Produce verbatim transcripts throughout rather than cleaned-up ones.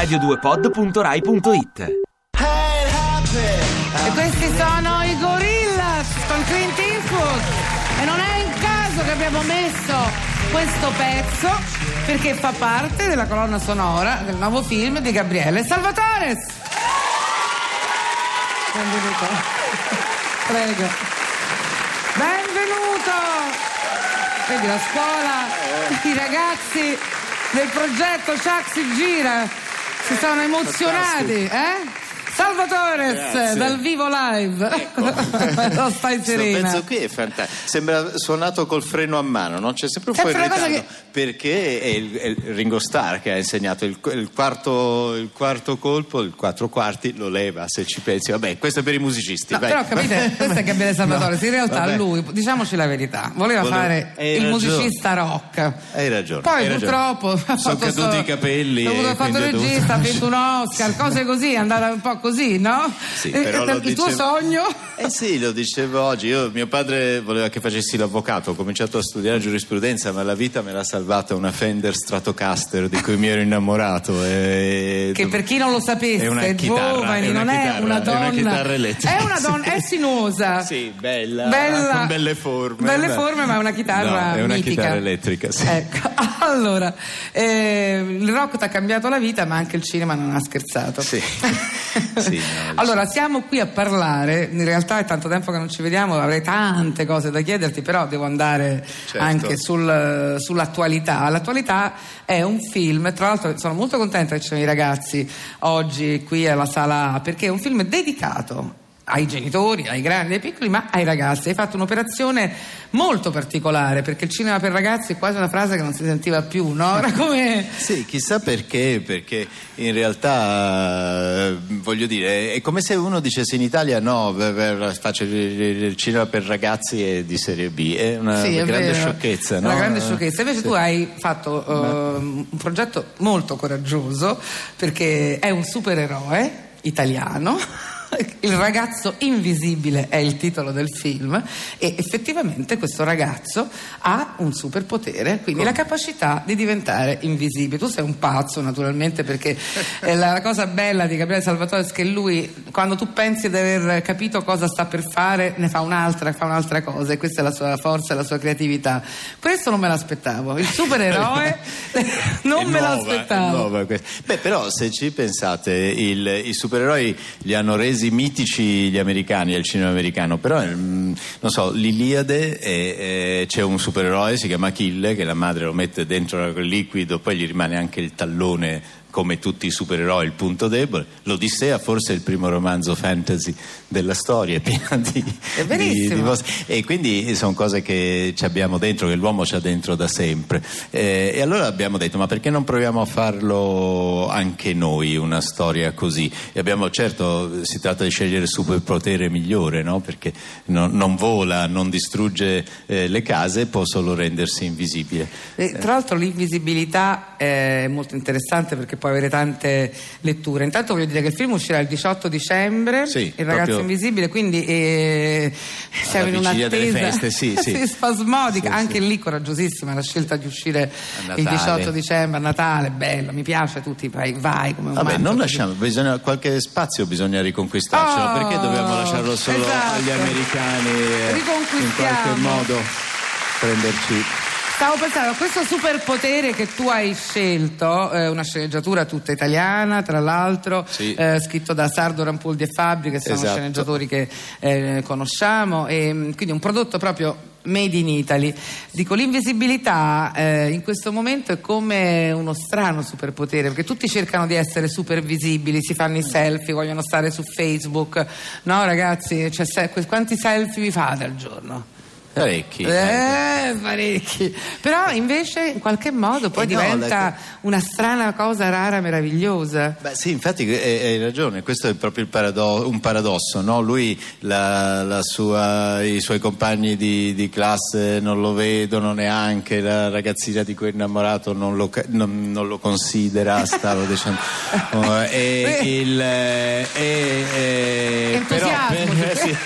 radio due pod punto rai punto it. E questi sono i Gorillaz con Clint Info, e non è un caso che abbiamo messo questo pezzo perché fa parte della colonna sonora del nuovo film di Gabriele Salvatores. Benvenuto. Prego. Benvenuto. Vedi la scuola, i ragazzi del progetto Shaxi Gira si sono emozionati, eh? Salvatores, grazie. Dal vivo live, ecco. Lo stai serena. Questo pezzo qui è fantastico, sembra suonato col freno a mano, no? C'è sempre un po' il ritardo che... perché è il, è il Ringo Starr che ha insegnato il, il, quarto, il quarto colpo, il quattro quarti lo leva, se ci pensi. Vabbè, questo è per i musicisti, no, vai. Però capite, questo è Gabriele Salvatores, no, in realtà vabbè. Lui, diciamoci la verità, voleva Volevo... fare hai il ragione. Musicista rock, hai ragione, poi hai purtroppo ragione. Sono caduti so... i capelli, ha dovuto fare il regista, ha vinto un Oscar, cose così, è andata un po' così, no? Sì, però il dicevo... tuo sogno? Eh sì, lo dicevo oggi. Io, mio padre voleva che facessi l'avvocato, ho cominciato a studiare giurisprudenza, ma la vita me l'ha salvata una Fender Stratocaster di cui mi ero innamorato. E... che per chi non lo sapesse, è una chitarra, giovani, è una non chitarra, è una donna, è una chitarra elettrica. È una donna, è sinuosa. Sì, bella, bella, con belle forme. Belle ma... forme, ma è una chitarra no, è una mitica. Chitarra elettrica, sì. Ecco, allora, eh, il rock ti ha cambiato la vita, ma anche il cinema non ha scherzato. Sì. Sì, no, allora siamo qui a parlare, in realtà è tanto tempo che non ci vediamo, avrei tante cose da chiederti, però devo andare certo. anche sul, sull'attualità. L'attualità è un film, tra l'altro sono molto contenta che ci sono i ragazzi oggi qui alla sala A, perché è un film dedicato ai genitori, ai grandi, ai piccoli, ma ai ragazzi. Hai fatto un'operazione molto particolare, perché il cinema per ragazzi è quasi una frase che non si sentiva più, no? Era come... Sì, chissà perché, perché in realtà, voglio dire, è come se uno dicesse in Italia no, faccio il cinema per ragazzi è di serie B, è una sì, è grande vero. Sciocchezza, no? Una grande sciocchezza. Invece sì. tu hai fatto uh, un progetto molto coraggioso, perché è un supereroe italiano. Il ragazzo invisibile è il titolo del film, e effettivamente questo ragazzo ha un superpotere, quindi Come? la capacità di diventare invisibile. Tu sei un pazzo, naturalmente, perché la cosa bella di Gabriele Salvatore è che lui, quando tu pensi di aver capito cosa sta per fare, ne fa un'altra, fa un'altra cosa, e questa è la sua forza e la sua creatività. Questo non me l'aspettavo, il supereroe non me nuova, l'aspettavo. Beh, però se ci pensate, il, i supereroi li hanno resi mitici gli americani, al cinema americano, però non so, l'Iliade è, è, c'è un supereroe, si chiama Achille, che la madre lo mette dentro il liquido, poi gli rimane anche il tallone come tutti i supereroi, il punto debole. L'Odissea forse è il primo romanzo fantasy della storia, è piena di, è di, di e quindi sono cose che ci abbiamo dentro, che l'uomo c'ha dentro da sempre, eh, e allora abbiamo detto ma perché non proviamo a farlo anche noi una storia così? E abbiamo, certo si tratta di scegliere il superpotere migliore, no? Perché no, non vola, non distrugge eh, le case, può solo rendersi invisibile. E, tra l'altro l'invisibilità è molto interessante perché può avere tante letture. Intanto voglio dire che il film uscirà il diciotto dicembre, sì, Il Ragazzo Invisibile, quindi eh, siamo in un'attesa feste, sì, sì. spasmodica, sì, anche sì. lì coraggiosissima la scelta di uscire il diciotto dicembre a Natale, bello, mi piace, tutti vai, vai come un vabbè matto, non lasciamo, bisogna, qualche spazio bisogna riconquistarcelo, oh, perché dobbiamo lasciarlo solo esatto. agli americani, eh, in qualche modo prenderci. Stavo pensando a questo superpotere che tu hai scelto, eh, una sceneggiatura tutta italiana, tra l'altro, sì. eh, scritto da Sardo Rampoldi e Fabri, che sono esatto. sceneggiatori che eh, conosciamo, e quindi un prodotto proprio made in Italy. Dico, l'invisibilità eh, in questo momento è come uno strano superpotere, perché tutti cercano di essere super visibili, si fanno i selfie, vogliono stare su Facebook, no ragazzi, cioè, se, quanti selfie vi fate al giorno? Parecchi, eh, parecchi, però invece in qualche modo poi eh no, diventa la... una strana cosa rara, meravigliosa. Beh, sì, infatti hai ragione, questo è proprio il parado- un paradosso, no? Lui, la, la sua, i suoi compagni di, di classe non lo vedono neanche, la ragazzina di cui è innamorato non lo, non, non lo considera, stavo dicendo. Oh, e eh. il eh, eh, entusiasmo. Però, per, eh, sì.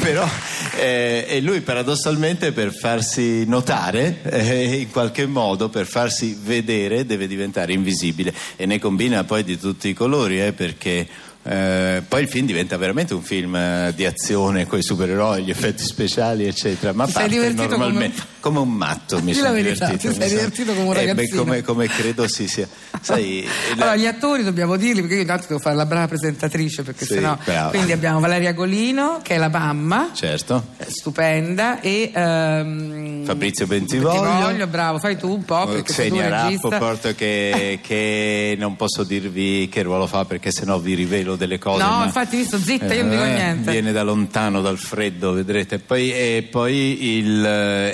però eh, e lui paradossalmente per farsi notare eh, in qualche modo, per farsi vedere, deve diventare invisibile, e ne combina poi di tutti i colori, eh, perché eh, poi il film diventa veramente un film di azione con i supereroi, gli effetti speciali eccetera, ma parte normalmente come... come un matto, mi sono verità, divertito, ti sei mi divertito sono... come un ragazzino, eh, beh, come, come credo si sia, sai, allora la... gli attori dobbiamo dirli, perché io intanto devo fare la brava presentatrice, perché sì, sennò brava. Quindi abbiamo Valeria Golino che è la mamma, certo, stupenda, e um, Fabrizio Bentivoglio. Bentivoglio, bravo, fai tu un po' perché sei tu regista. Rapporto che, che non posso dirvi che ruolo fa perché sennò vi rivelo delle cose. No, infatti, visto, zitta, io non dico niente. Viene da lontano, dal freddo, vedrete. Poi, e poi il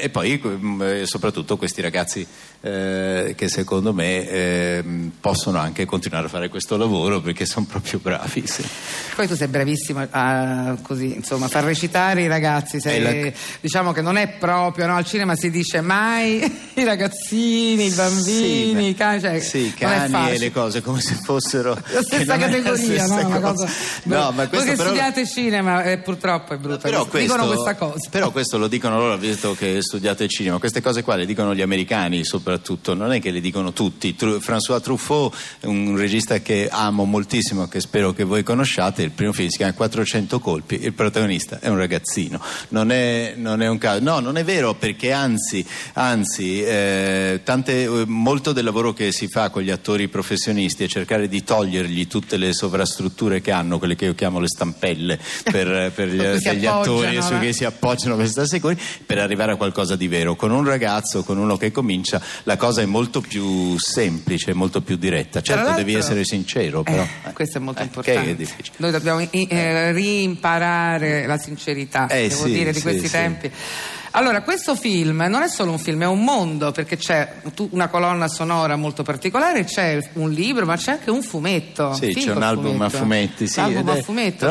e poi soprattutto questi ragazzi eh, che secondo me eh, possono anche continuare a fare questo lavoro perché sono proprio bravi. Sì. Poi tu sei bravissimo a così, insomma, far recitare i ragazzi. Sei, la... Diciamo che non è proprio, no? Al cinema si dice mai i ragazzini, i bambini, sì, i cani, cioè, sì, cani e le cose come se fossero la stessa categoria, no? Una cosa, no, ma questo voi che però... studiate cinema eh, purtroppo è brutto, però questo, dicono questa cosa, però questo lo dicono loro, visto che studiate cinema, queste cose qua le dicono gli americani soprattutto, non è che le dicono tutti. Tru- François Truffaut, un regista che amo moltissimo, che spero che voi conosciate, il primo film si chiama quattrocento colpi, il protagonista è un ragazzino, non è, non è un caso, no, non è vero, perché anzi anzi eh, tante, eh, molto del lavoro che si fa con gli attori professionisti è cercare di togliergli tutte le sovrastrutture che hanno, quelle che io chiamo le stampelle per, per gli, degli attori su che si appoggiano per stare sicuri, per arrivare a qualcosa di vero. Con un ragazzo, con uno che comincia, la cosa è molto più semplice, molto più diretta. Certo, devi essere sincero, però eh, questo è molto eh, importante, è difficile. Noi dobbiamo i- eh, rimparare la sincerità, eh, devo sì, dire, di questi sì, tempi sì. Allora, questo film non è solo un film, è un mondo, perché c'è una colonna sonora molto particolare, c'è un libro, ma c'è anche un fumetto. Sì, c'è un album a fumetti. Sì, album a fumetto,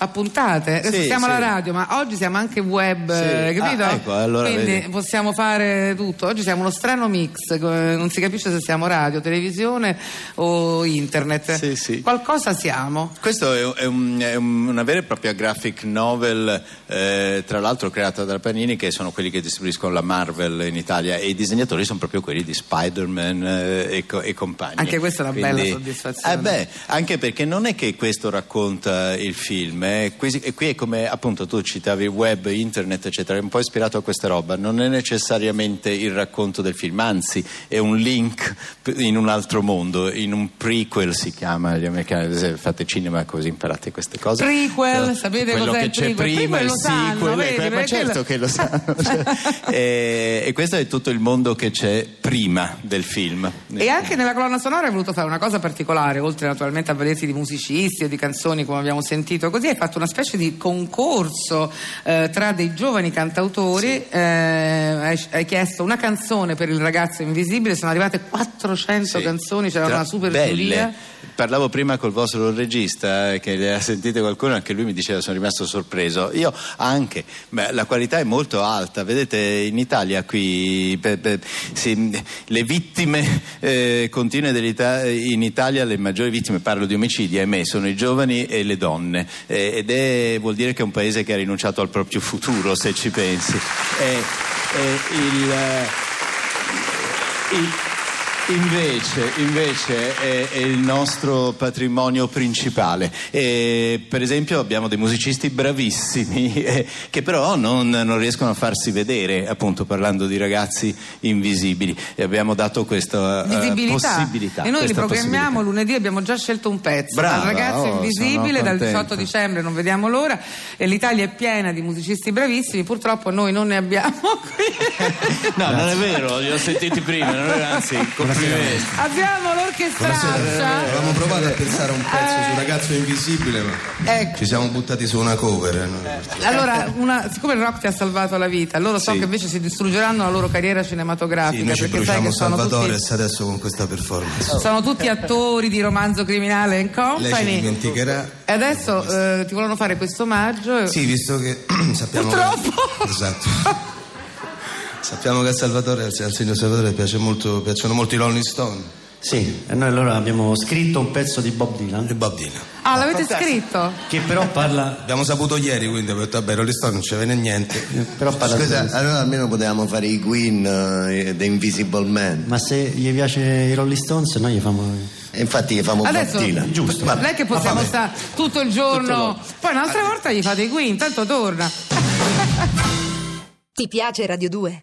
a puntate, sì, siamo sì, alla radio, ma oggi siamo anche web, sì, capito? Ah, ecco, allora quindi vedi, possiamo fare tutto. Oggi siamo uno strano mix, non si capisce se siamo radio, televisione o internet, sì, sì, qualcosa siamo. Questo è, è, un, è una vera e propria graphic novel, eh, tra l'altro creata dalla Panini, che sono quelli che distribuiscono la Marvel in Italia, e i disegnatori sono proprio quelli di Spider-Man eh, e, co- e compagni. Anche questa è una quindi, bella soddisfazione, eh beh, anche perché non è che questo racconta il film. Eh, qui, e qui è come appunto tu citavi web, internet eccetera, è un po' ispirato a questa roba, non è necessariamente il racconto del film, anzi è un link in un altro mondo, in un prequel si chiama, gli americani, se fate cinema così imparate queste cose, prequel, eh, sapete quello cos'è che il c'è prequel? Prima il sequel, eh, ma certo che lo sanno cioè, eh, e questo è tutto il mondo che c'è prima del film. E anche nella colonna sonora hai voluto fare una cosa particolare, oltre naturalmente a vedersi di musicisti e di canzoni come abbiamo sentito, così è fatto una specie di concorso eh, tra dei giovani cantautori, sì. eh, hai, hai chiesto una canzone per Il Ragazzo Invisibile, sono arrivate quattrocento sì, canzoni, c'era tra una super giuria. Parlavo prima col vostro regista che le ha sentite qualcuno, anche lui mi diceva sono rimasto sorpreso, io anche, beh, la qualità è molto alta, vedete in Italia qui beh, beh, sì, le vittime eh, continue in Italia, le maggiori vittime, parlo di omicidi ahimè, sono i giovani e le donne, eh, ed è, vuol dire che è un paese che ha rinunciato al proprio futuro se ci pensi, eh, eh, il, eh, il Invece, invece è, è il nostro patrimonio principale. E, per esempio abbiamo dei musicisti bravissimi eh, che però non, non riescono a farsi vedere, appunto parlando di ragazzi invisibili, e abbiamo dato questa uh, possibilità. E noi li programmiamo lunedì, abbiamo già scelto un pezzo, Brava, dal Ragazzo oh, Invisibile, dal diciotto dicembre, non vediamo l'ora, e l'Italia è piena di musicisti bravissimi, purtroppo noi non ne abbiamo qui. No, non è vero, li ho sentiti prima, non è, anzi abbiamo l'orchestraccia, avevamo provato a pensare a un pezzo eh. sul Ragazzo Invisibile, ma ecco, ci siamo buttati su una cover, no? eh. Allora una, siccome il rock ti ha salvato la vita, loro so sì, che invece si distruggeranno la loro carriera cinematografica, sì, noi ci bruciamo Salvatores tutti... adesso con questa performance, oh. sono tutti attori di Romanzo Criminale and Company, lei ci dimenticherà, e adesso eh, ti vogliono fare questo omaggio, sì, visto che sappiamo purtroppo che... esatto sappiamo che a Salvatore, anzi a Salvatore piace molto, piacciono molto i Rolling Stones. Sì, e noi allora abbiamo scritto un pezzo di Bob Dylan. Di Bob Dylan. Ah, no, l'avete fantastico. Scritto? Che però parla... Abbiamo saputo ieri, quindi abbiamo detto, vabbè, Rolling Stones non ci venne niente. Però parla... Scusa, di... allora almeno potevamo fare i Queen, uh, The Invisible Man. Ma se gli piace i Rolling Stones, noi gli famo... Infatti gli famo adesso, Dylan, giusto? Non è che possiamo stare tutto il giorno... Tutto poi un'altra allora. Volta gli fate i Queen, tanto torna. Ti piace Radio due?